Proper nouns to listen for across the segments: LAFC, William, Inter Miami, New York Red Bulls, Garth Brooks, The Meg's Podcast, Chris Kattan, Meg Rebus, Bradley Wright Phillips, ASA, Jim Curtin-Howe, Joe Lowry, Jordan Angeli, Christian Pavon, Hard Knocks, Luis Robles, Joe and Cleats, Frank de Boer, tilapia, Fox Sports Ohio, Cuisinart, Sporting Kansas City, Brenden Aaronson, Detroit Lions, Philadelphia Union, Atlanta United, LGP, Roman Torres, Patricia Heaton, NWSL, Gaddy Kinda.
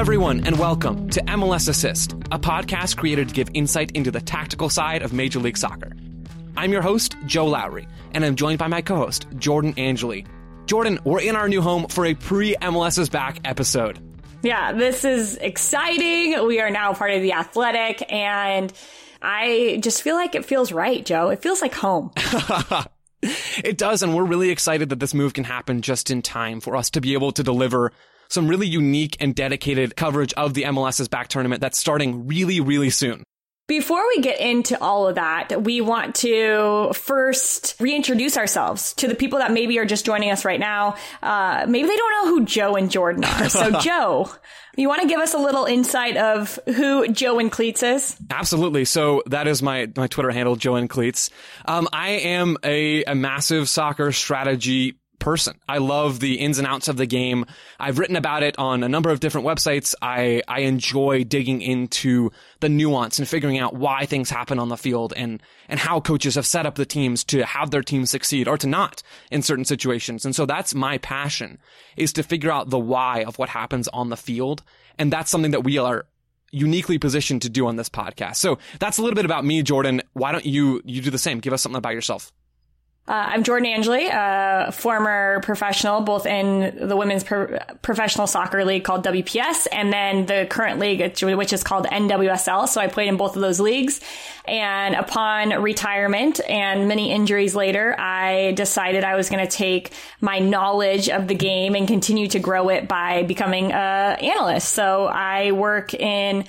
everyone, and welcome to MLS Assist, a podcast created to give insight into the tactical side of Major League Soccer. I'm your host, Joe Lowry, and I'm joined by my co-host, Jordan Angeli. Jordan, we're in our new home for a pre-MLS Is Back episode. Yeah, this is exciting. We are now part of The Athletic, and I just feel like it feels right, Joe. It feels like home. It does, and we're really excited that this move can happen just in time for us to be able to deliver some really unique and dedicated coverage of the MLS Is Back tournament that's starting really, really soon. Before we get into all of that, we want to first reintroduce ourselves to the people that maybe are just joining us right now. Maybe they don't know who Joe and Jordan are. So, Joe, you want to give us a little insight of who Joe and Cleats is? Absolutely. So that is my Twitter handle, Joe and Cleats. I am a massive soccer strategy person. I love the ins and outs of the game. I've written about it on a number of different websites. I enjoy digging into the nuance and figuring out why things happen on the field and how coaches have set up the teams to have their teams succeed or to not in certain situations. And so that's my passion, is to figure out the why of what happens on the field. And that's something that we are uniquely positioned to do on this podcast. So that's a little bit about me, Jordan. Why don't you do the same? Give us something about yourself. I'm Jordan Angeli, a former professional, both in the women's professional soccer league called WPS and then the current league, which is called NWSL. So I played in both of those leagues. And upon retirement and many injuries later, I decided I was going to take my knowledge of the game and continue to grow it by becoming an analyst. So I work in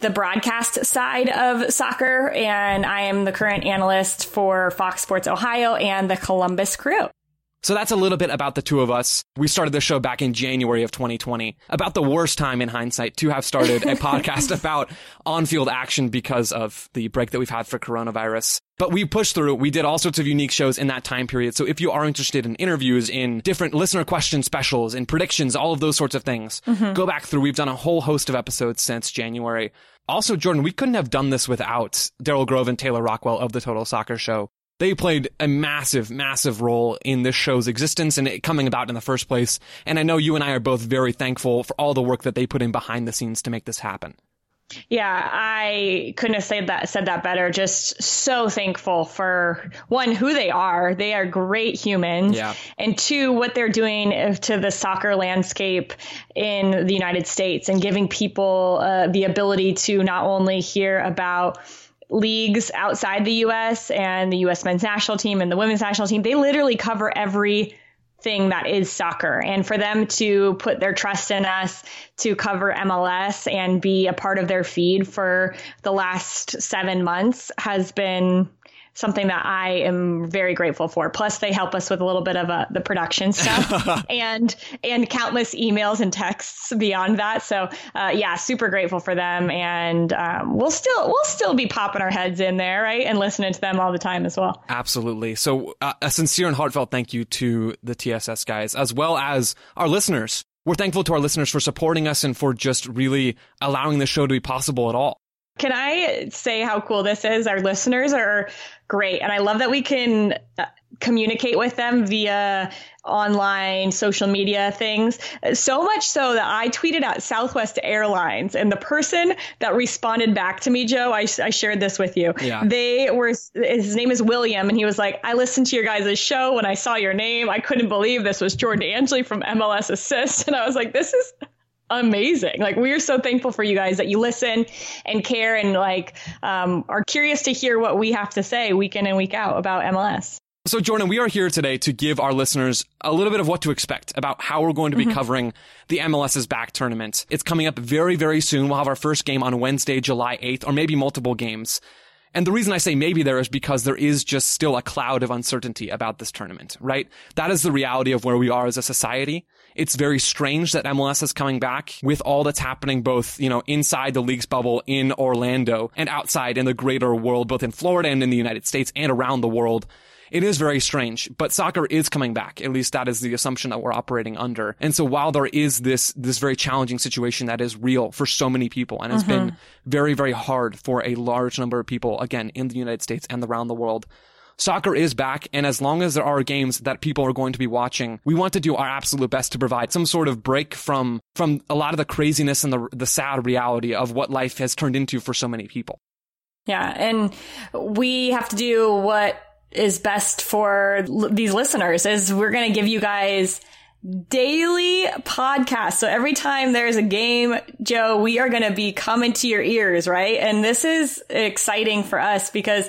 the broadcast side of soccer, and I am the current analyst for Fox Sports Ohio and the Columbus Crew. So that's a little bit about the two of us. We started the show back in January of 2020, about the worst time in hindsight to have started a podcast about on-field action because of the break that we've had for coronavirus. But we pushed through. We did all sorts of unique shows in that time period. So if you are interested in interviews, in different listener question specials, in predictions, all of those sorts of things, Go back through. We've done a whole host of episodes since January. Also, Jordan, we couldn't have done this without Daryl Grove and Taylor Rockwell of the Total Soccer Show. They played a massive, massive role in this show's existence and it coming about in the first place. And I know you and I are both very thankful for all the work that they put in behind the scenes to make this happen. Yeah, I couldn't have said that better. Just so thankful for, one, who they are. They are great humans. Yeah. And two, what they're doing to the soccer landscape in the United States and giving people the ability to not only hear about leagues outside the U.S. and the U.S. men's national team and the women's national team. They literally cover everything that is soccer. And for them to put their trust in us to cover MLS and be a part of their feed for the last 7 months has been something that I am very grateful for. Plus, they help us with a little bit of the production stuff and countless emails and texts beyond that. So, yeah, super grateful for them. And we'll still be popping our heads in there, right, and listening to them all the time as well. Absolutely. So a sincere and heartfelt thank you to the TSS guys, as well as our listeners. We're thankful to our listeners for supporting us and for just really allowing the show to be possible at all. Can I say how cool this is? Our listeners are great. And I love that we can communicate with them via online social media things. So much so that I tweeted at Southwest Airlines and the person that responded back to me, Joe, I shared this with you. Yeah. His name is William. And he was like, I listened to your guys' show when I saw your name. I couldn't believe this was Jordan Angeli from MLS Assist. And I was like, this is amazing. Like, we are so thankful for you guys that you listen and care and are curious to hear what we have to say week in and week out about MLS. So, Jordan, we are here today to give our listeners a little bit of what to expect about how we're going to be covering the MLS Is Back tournament. It's coming up very, very soon. We'll have our first game on Wednesday, July 8th, or maybe multiple games. And the reason I say maybe there is because there is just still a cloud of uncertainty about this tournament, right? That is the reality of where we are as a society. It's very strange that MLS is coming back with all that's happening both, inside the league's bubble in Orlando and outside in the greater world, both in Florida and in the United States and around the world. It is very strange, but soccer is coming back. At least that is the assumption that we're operating under. And so while there is this very challenging situation that is real for so many people and has been very, very hard for a large number of people, again, in the United States and around the world, Soccer is back, and as long as there are games that people are going to be watching, we want to do our absolute best to provide some sort of break from a lot of the craziness and the sad reality of what life has turned into for so many people. Yeah, and we have to do what is best for these listeners. Is we're going to give you guys daily podcasts. So every time there's a game, Joe, we are going to be coming to your ears, right? And this is exciting for us because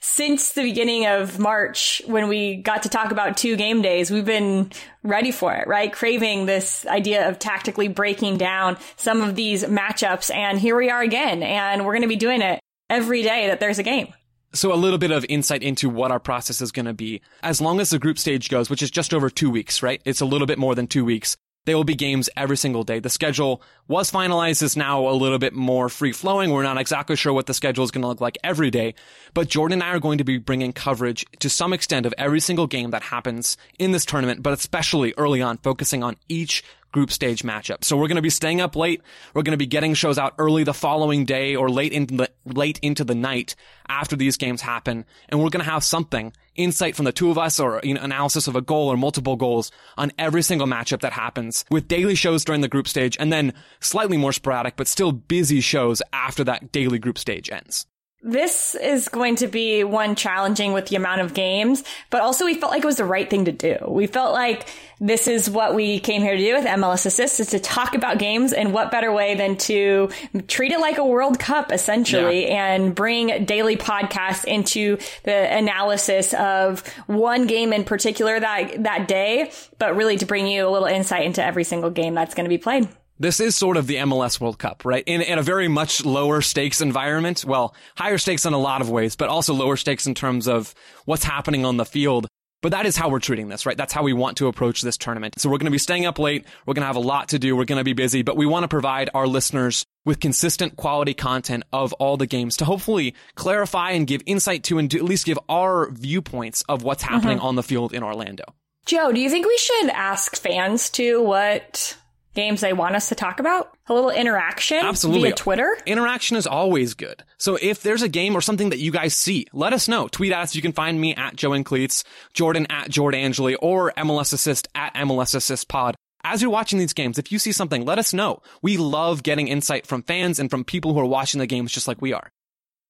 since the beginning of March, when we got to talk about 2 game days, we've been ready for it, right? Craving this idea of tactically breaking down some of these matchups. And here we are again, and we're going to be doing it every day that there's a game. So a little bit of insight into what our process is going to be. As long as the group stage goes, which is just over 2 weeks, right? It's a little bit more than 2 weeks. There will be games every single day. The schedule was finalized, is now a little bit more free-flowing. We're not exactly sure what the schedule is going to look like every day, but Jordan and I are going to be bringing coverage to some extent of every single game that happens in this tournament, but especially early on, focusing on each group stage matchup. So we're going to be staying up late. We're going to be getting shows out early the following day or late into the night after these games happen, and we're going to have something, insight from the two of us, or analysis of a goal or multiple goals on every single matchup that happens, with daily shows during the group stage and then slightly more sporadic but still busy shows after that daily group stage ends. This is going to be one challenging with the amount of games, but also we felt like it was the right thing to do. We felt like this is what we came here to do with MLS Assist, is to talk about games, and what better way than to treat it like a World Cup, essentially, and bring daily podcasts into the analysis of one game in particular that day, but really to bring you a little insight into every single game that's going to be played. This is sort of the MLS World Cup, right? In a very much lower stakes environment. Well, higher stakes in a lot of ways, but also lower stakes in terms of what's happening on the field. But that is how we're treating this, right? That's how we want to approach this tournament. So we're going to be staying up late. We're going to have a lot to do. We're going to be busy, but we want to provide our listeners with consistent quality content of all the games to hopefully clarify and give insight to, and to at least give our viewpoints of what's happening on the field in Orlando. Joe, do you think we should ask fans to what games they want us to talk about? A little interaction. Absolutely. Via Twitter. Interaction is always good. So if there's a game or something that you guys see, let us know. Tweet at us. You can find me at Joe and Cleats, Jordan at Jordangeli, or MLS Assist at MLS Assist Pod. As you're watching these games, if you see something, let us know. We love getting insight from fans and from people who are watching the games just like we are.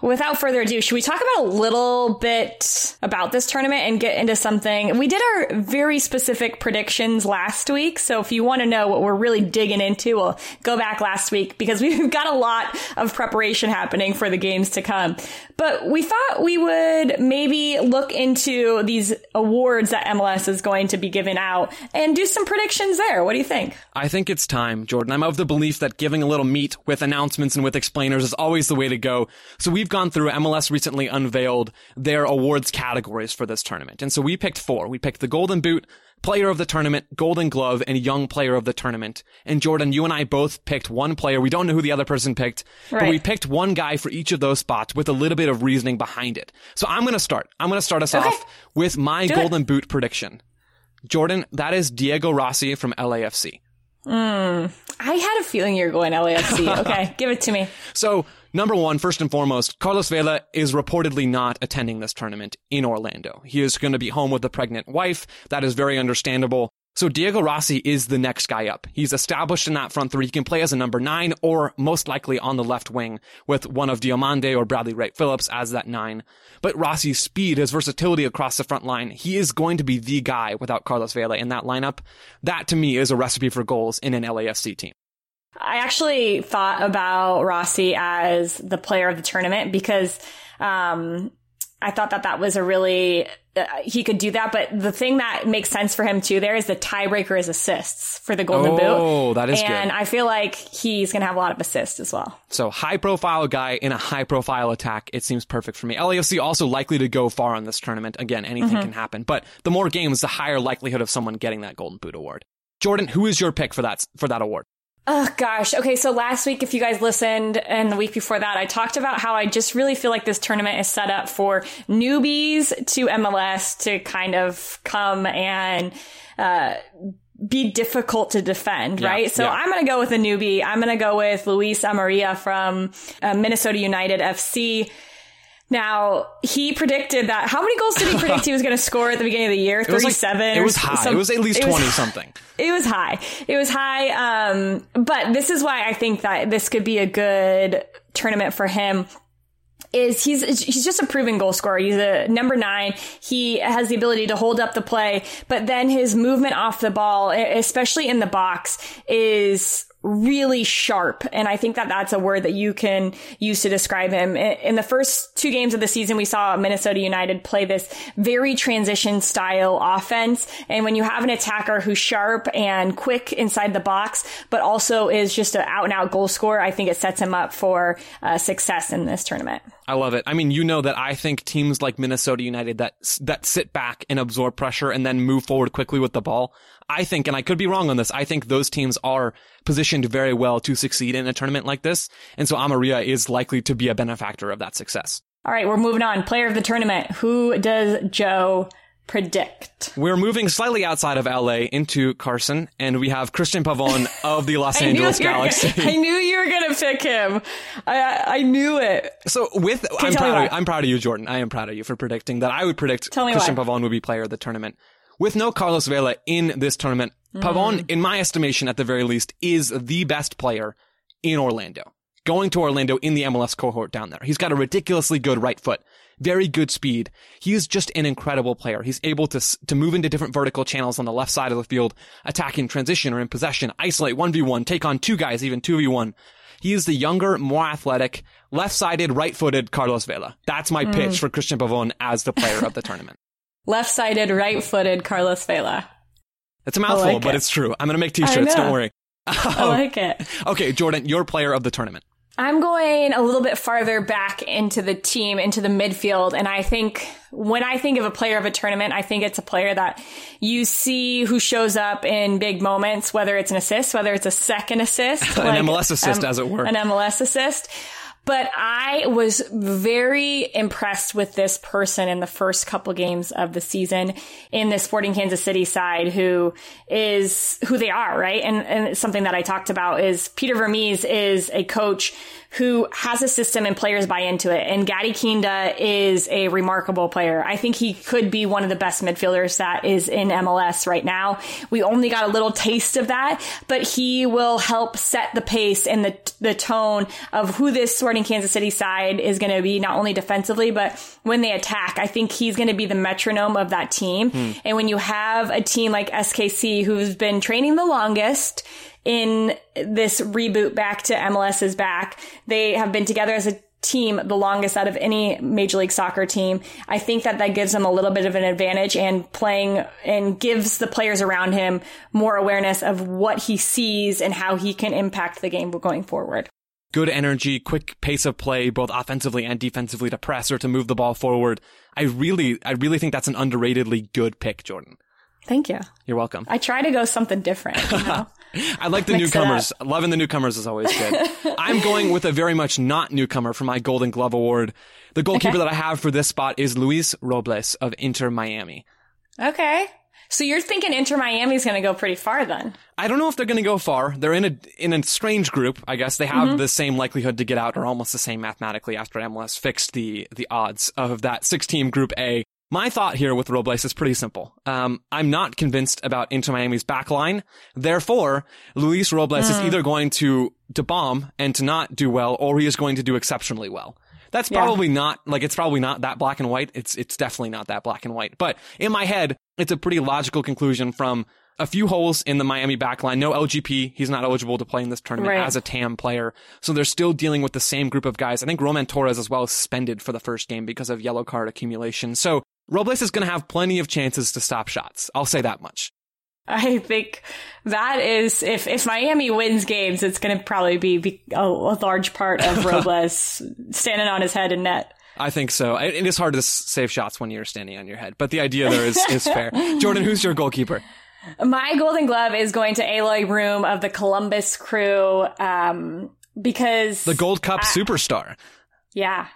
Without further ado, should we talk about a little bit about this tournament and get into something? We did our very specific predictions last week, so if you want to know what we're really digging into, we'll go back last week because we've got a lot of preparation happening for the games to come. But we thought we would maybe look into these awards that MLS is going to be giving out and do some predictions there. What do you think? I think it's time, Jordan. I'm of the belief that giving a little meat with announcements and with explainers is always the way to go. So we've gone through, MLS recently unveiled their awards categories for this tournament. And so we picked 4. We picked the Golden Boot, Player of the Tournament, Golden Glove, and Young Player of the Tournament. And Jordan, you and I both picked one player. We don't know who the other person picked, but we picked one guy for each of those spots with a little bit of reasoning behind it. So I'm going to start. I'm going to start us off with my Golden Boot prediction. Jordan, that is Diego Rossi from LAFC. I had a feeling you were going LAFC. Okay, give it to me. So, number one, first and foremost, Carlos Vela is reportedly not attending this tournament in Orlando. He is going to be home with a pregnant wife. That is very understandable. So Diego Rossi is the next guy up. He's established in that front three. He can play as a number 9 or most likely on the left wing with one of Diomande or Bradley Wright Phillips as that 9. But Rossi's speed, his versatility across the front line, he is going to be the guy without Carlos Vela in that lineup. That to me is a recipe for goals in an LAFC team. I actually thought about Rossi as the player of the tournament because I thought that was a really, he could do that. But the thing that makes sense for him too there is the tiebreaker is assists for the Golden Boot. Oh, that is good. And I feel like he's going to have a lot of assists as well. So high profile guy in a high profile attack. It seems perfect for me. LAFC also likely to go far in this tournament. Again, anything can happen. But the more games, the higher likelihood of someone getting that Golden Boot award. Jordan, who is your pick for that award? Oh, gosh. Okay, so last week, if you guys listened, and the week before that, I talked about how I just really feel like this tournament is set up for newbies to MLS to kind of come and be difficult to defend, right? So I'm going to go with a newbie. I'm going to go with Luis Amarilla from Minnesota United FC. Now, he predicted that. How many goals did he predict he was going to score at the beginning of the year? 37? It was high. It was at least 20-something. It was high. It was high. But this is why I think that this could be a good tournament for him. Is he's just a proven goal scorer. He's a number 9. He has the ability to hold up the play, but then his movement off the ball, especially in the box, is really sharp. And I think that that's a word that you can use to describe him. In the first 2 games of the season, we saw Minnesota United play this very transition style offense. And when you have an attacker who's sharp and quick inside the box, but also is just an out and out goal scorer, I think it sets him up for success in this tournament. I love it. I mean, you know that I think teams like Minnesota United that sit back and absorb pressure and then move forward quickly with the ball, I think, and I could be wrong on this, I think those teams are positioned very well to succeed in a tournament like this. And so Amarilla is likely to be a benefactor of that success. All right, we're moving on. Player of the tournament. Who does Joe predict? We're moving slightly outside of LA into Carson, and we have Christian Pavon of the Los Angeles Galaxy. I knew you were going to pick him. I knew it. So with I'm proud of you, Jordan. I am proud of you for predicting that. I would predict Christian Pavon would be player of the tournament. With no Carlos Vela in this tournament, Pavon, in my estimation at the very least, is the best player in Orlando. Going to Orlando in the MLS cohort down there. He's got a ridiculously good right foot. Very good speed. He is just an incredible player. He's able to move into different vertical channels on the left side of the field, attack in transition or in possession, isolate 1v1, take on 2 guys, even 2v1. He is the younger, more athletic, left-sided, right-footed Carlos Vela. That's my pitch for Christian Pavon as the player of the tournament. Left-sided, right-footed Carlos Vela. That's a mouthful, but it's true. I'm going to make t-shirts, don't worry. I like it. Okay, Jordan, your player of the tournament. I'm going a little bit farther back into the team, into the midfield. And I think when I think of a player of a tournament, I think it's a player that you see who shows up in big moments, whether it's an assist, whether it's a second assist. An MLS assist, as it were. An MLS assist. But I was very impressed with this person in the first couple games of the season in the Sporting Kansas City side, who is who they are, right? And something that I talked about is Peter Vermes is a coach who has a system and players buy into it. And Gaddy Kinda is a remarkable player. I think he could be one of the best midfielders that is in MLS right now. We only got a little taste of that, but he will help set the pace and the tone of who this Sporting Kansas City side is going to be, not only defensively, but when they attack. I think he's going to be the metronome of that team. And when you have a team like SKC, who's been training the longest in this reboot back to MLS is back. They have been together as a team the longest out of any Major League Soccer team. I think that gives them a little bit of an advantage, and playing and gives the players around him more awareness of what he sees and how he can impact the game going forward. Good energy, quick pace of play, both offensively and defensively, to press or to move the ball forward. I really think that's an underratedly good pick, Jordan. Thank you. You're welcome. I try to go something different, you know? I like the newcomers. Loving the newcomers is always good. I'm going with a very much not newcomer for my Golden Glove Award. The goalkeeper that I have for this spot is Luis Robles of Inter Miami. Okay. So you're thinking Inter Miami's going to go pretty far then? I don't know if they're going to go far. They're in a strange group, I guess. They have the same likelihood to get out, or almost the same mathematically, after MLS fixed the odds of that 6-team Group A. My thought here with Robles is pretty simple. I'm not convinced about Inter Miami's backline. Therefore, Luis Robles is either going to bomb and to not do well, or he is going to do exceptionally well. That's probably not, it's probably not that black and white. It's definitely not that black and white. But in my head, it's a pretty logical conclusion from a few holes in the Miami backline. No LGP. He's not eligible to play in this tournament as a TAM player. So they're still dealing with the same group of guys. I think Roman Torres as well is suspended for the first game because of yellow card accumulation. So Robles is going to have plenty of chances to stop shots. I'll say that much. I think that is, if Miami wins games, it's going to probably be a large part of Robles standing on his head in net. I think so. It is hard to save shots when you're standing on your head, but the idea there is fair. Jordan, who's your goalkeeper? My Golden Glove is going to Eloy Room of the Columbus Crew, because... The Gold Cup superstar. Yeah.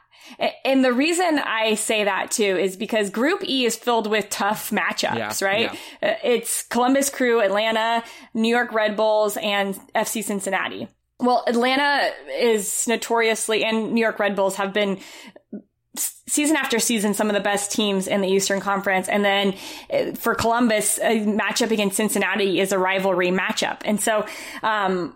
And the reason I say that, too, is because Group E is filled with tough matchups, right? Yeah. It's Columbus Crew, Atlanta, New York Red Bulls, and FC Cincinnati. Well, Atlanta is notoriously, and New York Red Bulls have been season after season, some of the best teams in the Eastern Conference. And then for Columbus, a matchup against Cincinnati is a rivalry matchup. And so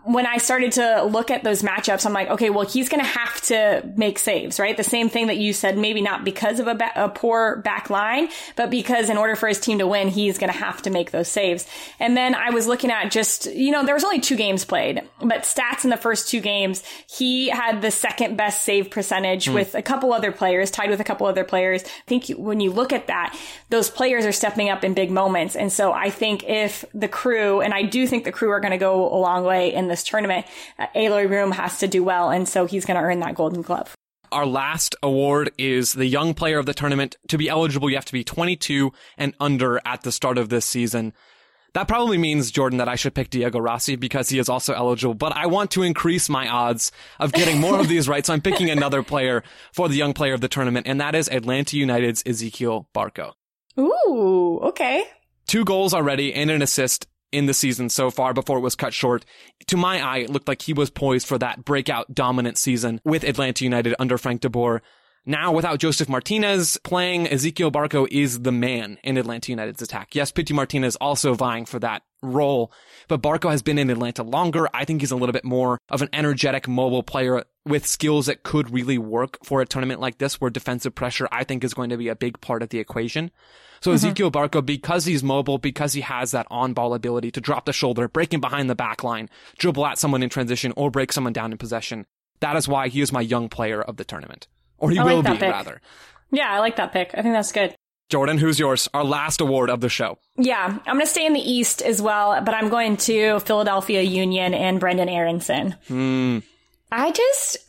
when I started to look at those matchups, I'm like, okay, well, he's going to have to make saves, right? The same thing that you said, maybe not because of a poor back line, but because in order for his team to win, he's going to have to make those saves. And then I was looking at just, there was only 2 games played, but stats in the first 2 games, he had the second best save percentage with a couple other players, tied with a couple other players. I think when you look at that, those players are stepping up in big moments. And so I think if the Crew, and I do think the Crew are going to go a long way in this tournament, Eloy Room has to do well. And so he's going to earn that Golden Glove. Our last award is the Young Player of the Tournament. To be eligible, you have to be 22 and under at the start of this season. That probably means, Jordan, that I should pick Diego Rossi because he is also eligible, but I want to increase my odds of getting more of these right, so I'm picking another player for the Young Player of the Tournament, and that is Atlanta United's Ezequiel Barco. Ooh, okay. 2 goals already and an assist in the season so far before it was cut short. To my eye, it looked like he was poised for that breakout dominant season with Atlanta United under Frank de Boer. Now, without Joseph Martinez playing, Ezequiel Barco is the man in Atlanta United's attack. Yes, Pity Martinez also vying for that role, but Barco has been in Atlanta longer. I think he's a little bit more of an energetic, mobile player with skills that could really work for a tournament like this, where defensive pressure, I think, is going to be a big part of the equation. So Ezequiel Barco, because he's mobile, because he has that on-ball ability to drop the shoulder, breaking behind the back line, dribble at someone in transition, or break someone down in possession, that is why he is my Young Player of the Tournament. Or he will be, rather. Yeah, I like that pick. I think that's good. Jordan, who's yours? Our last award of the show. Yeah, I'm going to stay in the East as well, but I'm going to Philadelphia Union and Brenden Aaronson.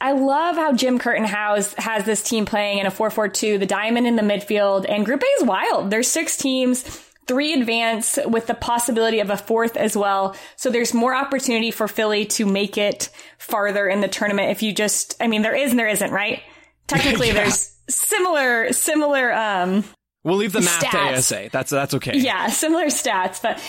I love how Jim Curtin-Howe has this team playing in a 4-4-2, the diamond in the midfield, and Group A is wild. There's 6 teams. 3 advance with the possibility of a 4th as well. So there's more opportunity for Philly to make it farther in the tournament if you just, there is and there isn't, right? Technically, yeah. There's similar. We'll leave the math stats to ASA. That's okay. Yeah, similar stats, but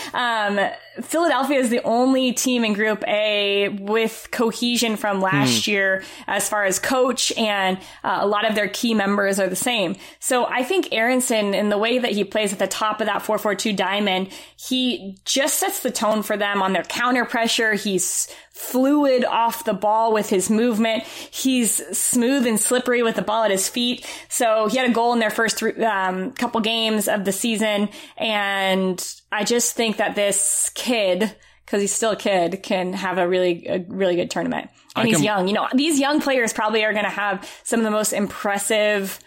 Philadelphia is the only team in Group A with cohesion from last year as far as coach, and a lot of their key members are the same. So I think Aaronson, in the way that he plays at the top of that 4-4-2 diamond, he just sets the tone for them on their counter pressure. He's fluid off the ball with his movement. He's smooth and slippery with the ball at his feet. So he had a goal in their first couple games of the season. And I just think that this kid, because he's still a kid, can have a really good tournament. And he's young. These young players probably are going to have some of the most impressive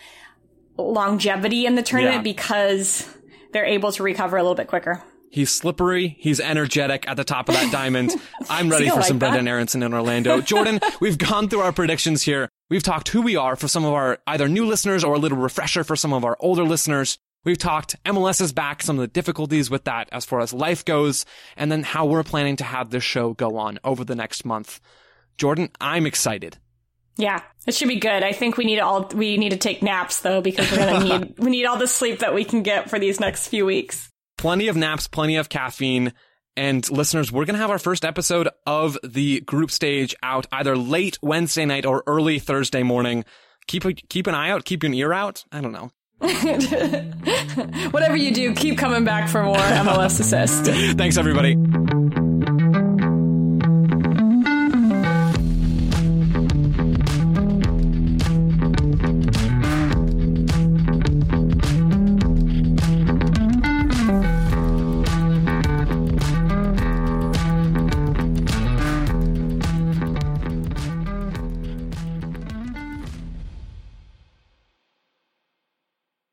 longevity in the tournament because they're able to recover a little bit quicker. He's slippery. He's energetic at the top of that diamond. I'm ready for some Brenden Aaronson in Orlando. Jordan, we've gone through our predictions here. We've talked who we are for some of our either new listeners or a little refresher for some of our older listeners. We've talked MLS is back, some of the difficulties with that as far as life goes, and then how we're planning to have this show go on over the next month. Jordan, I'm excited. Yeah, it should be good. I think we need to take naps, though, because we're going to need all the sleep that we can get for these next few weeks. Plenty of naps, plenty of caffeine, and listeners, we're going to have our first episode of the group stage out either late Wednesday night or early Thursday morning. Keep an eye out, keep an ear out. I don't know. Whatever you do, keep coming back for more MLS Assist. Thanks, everybody.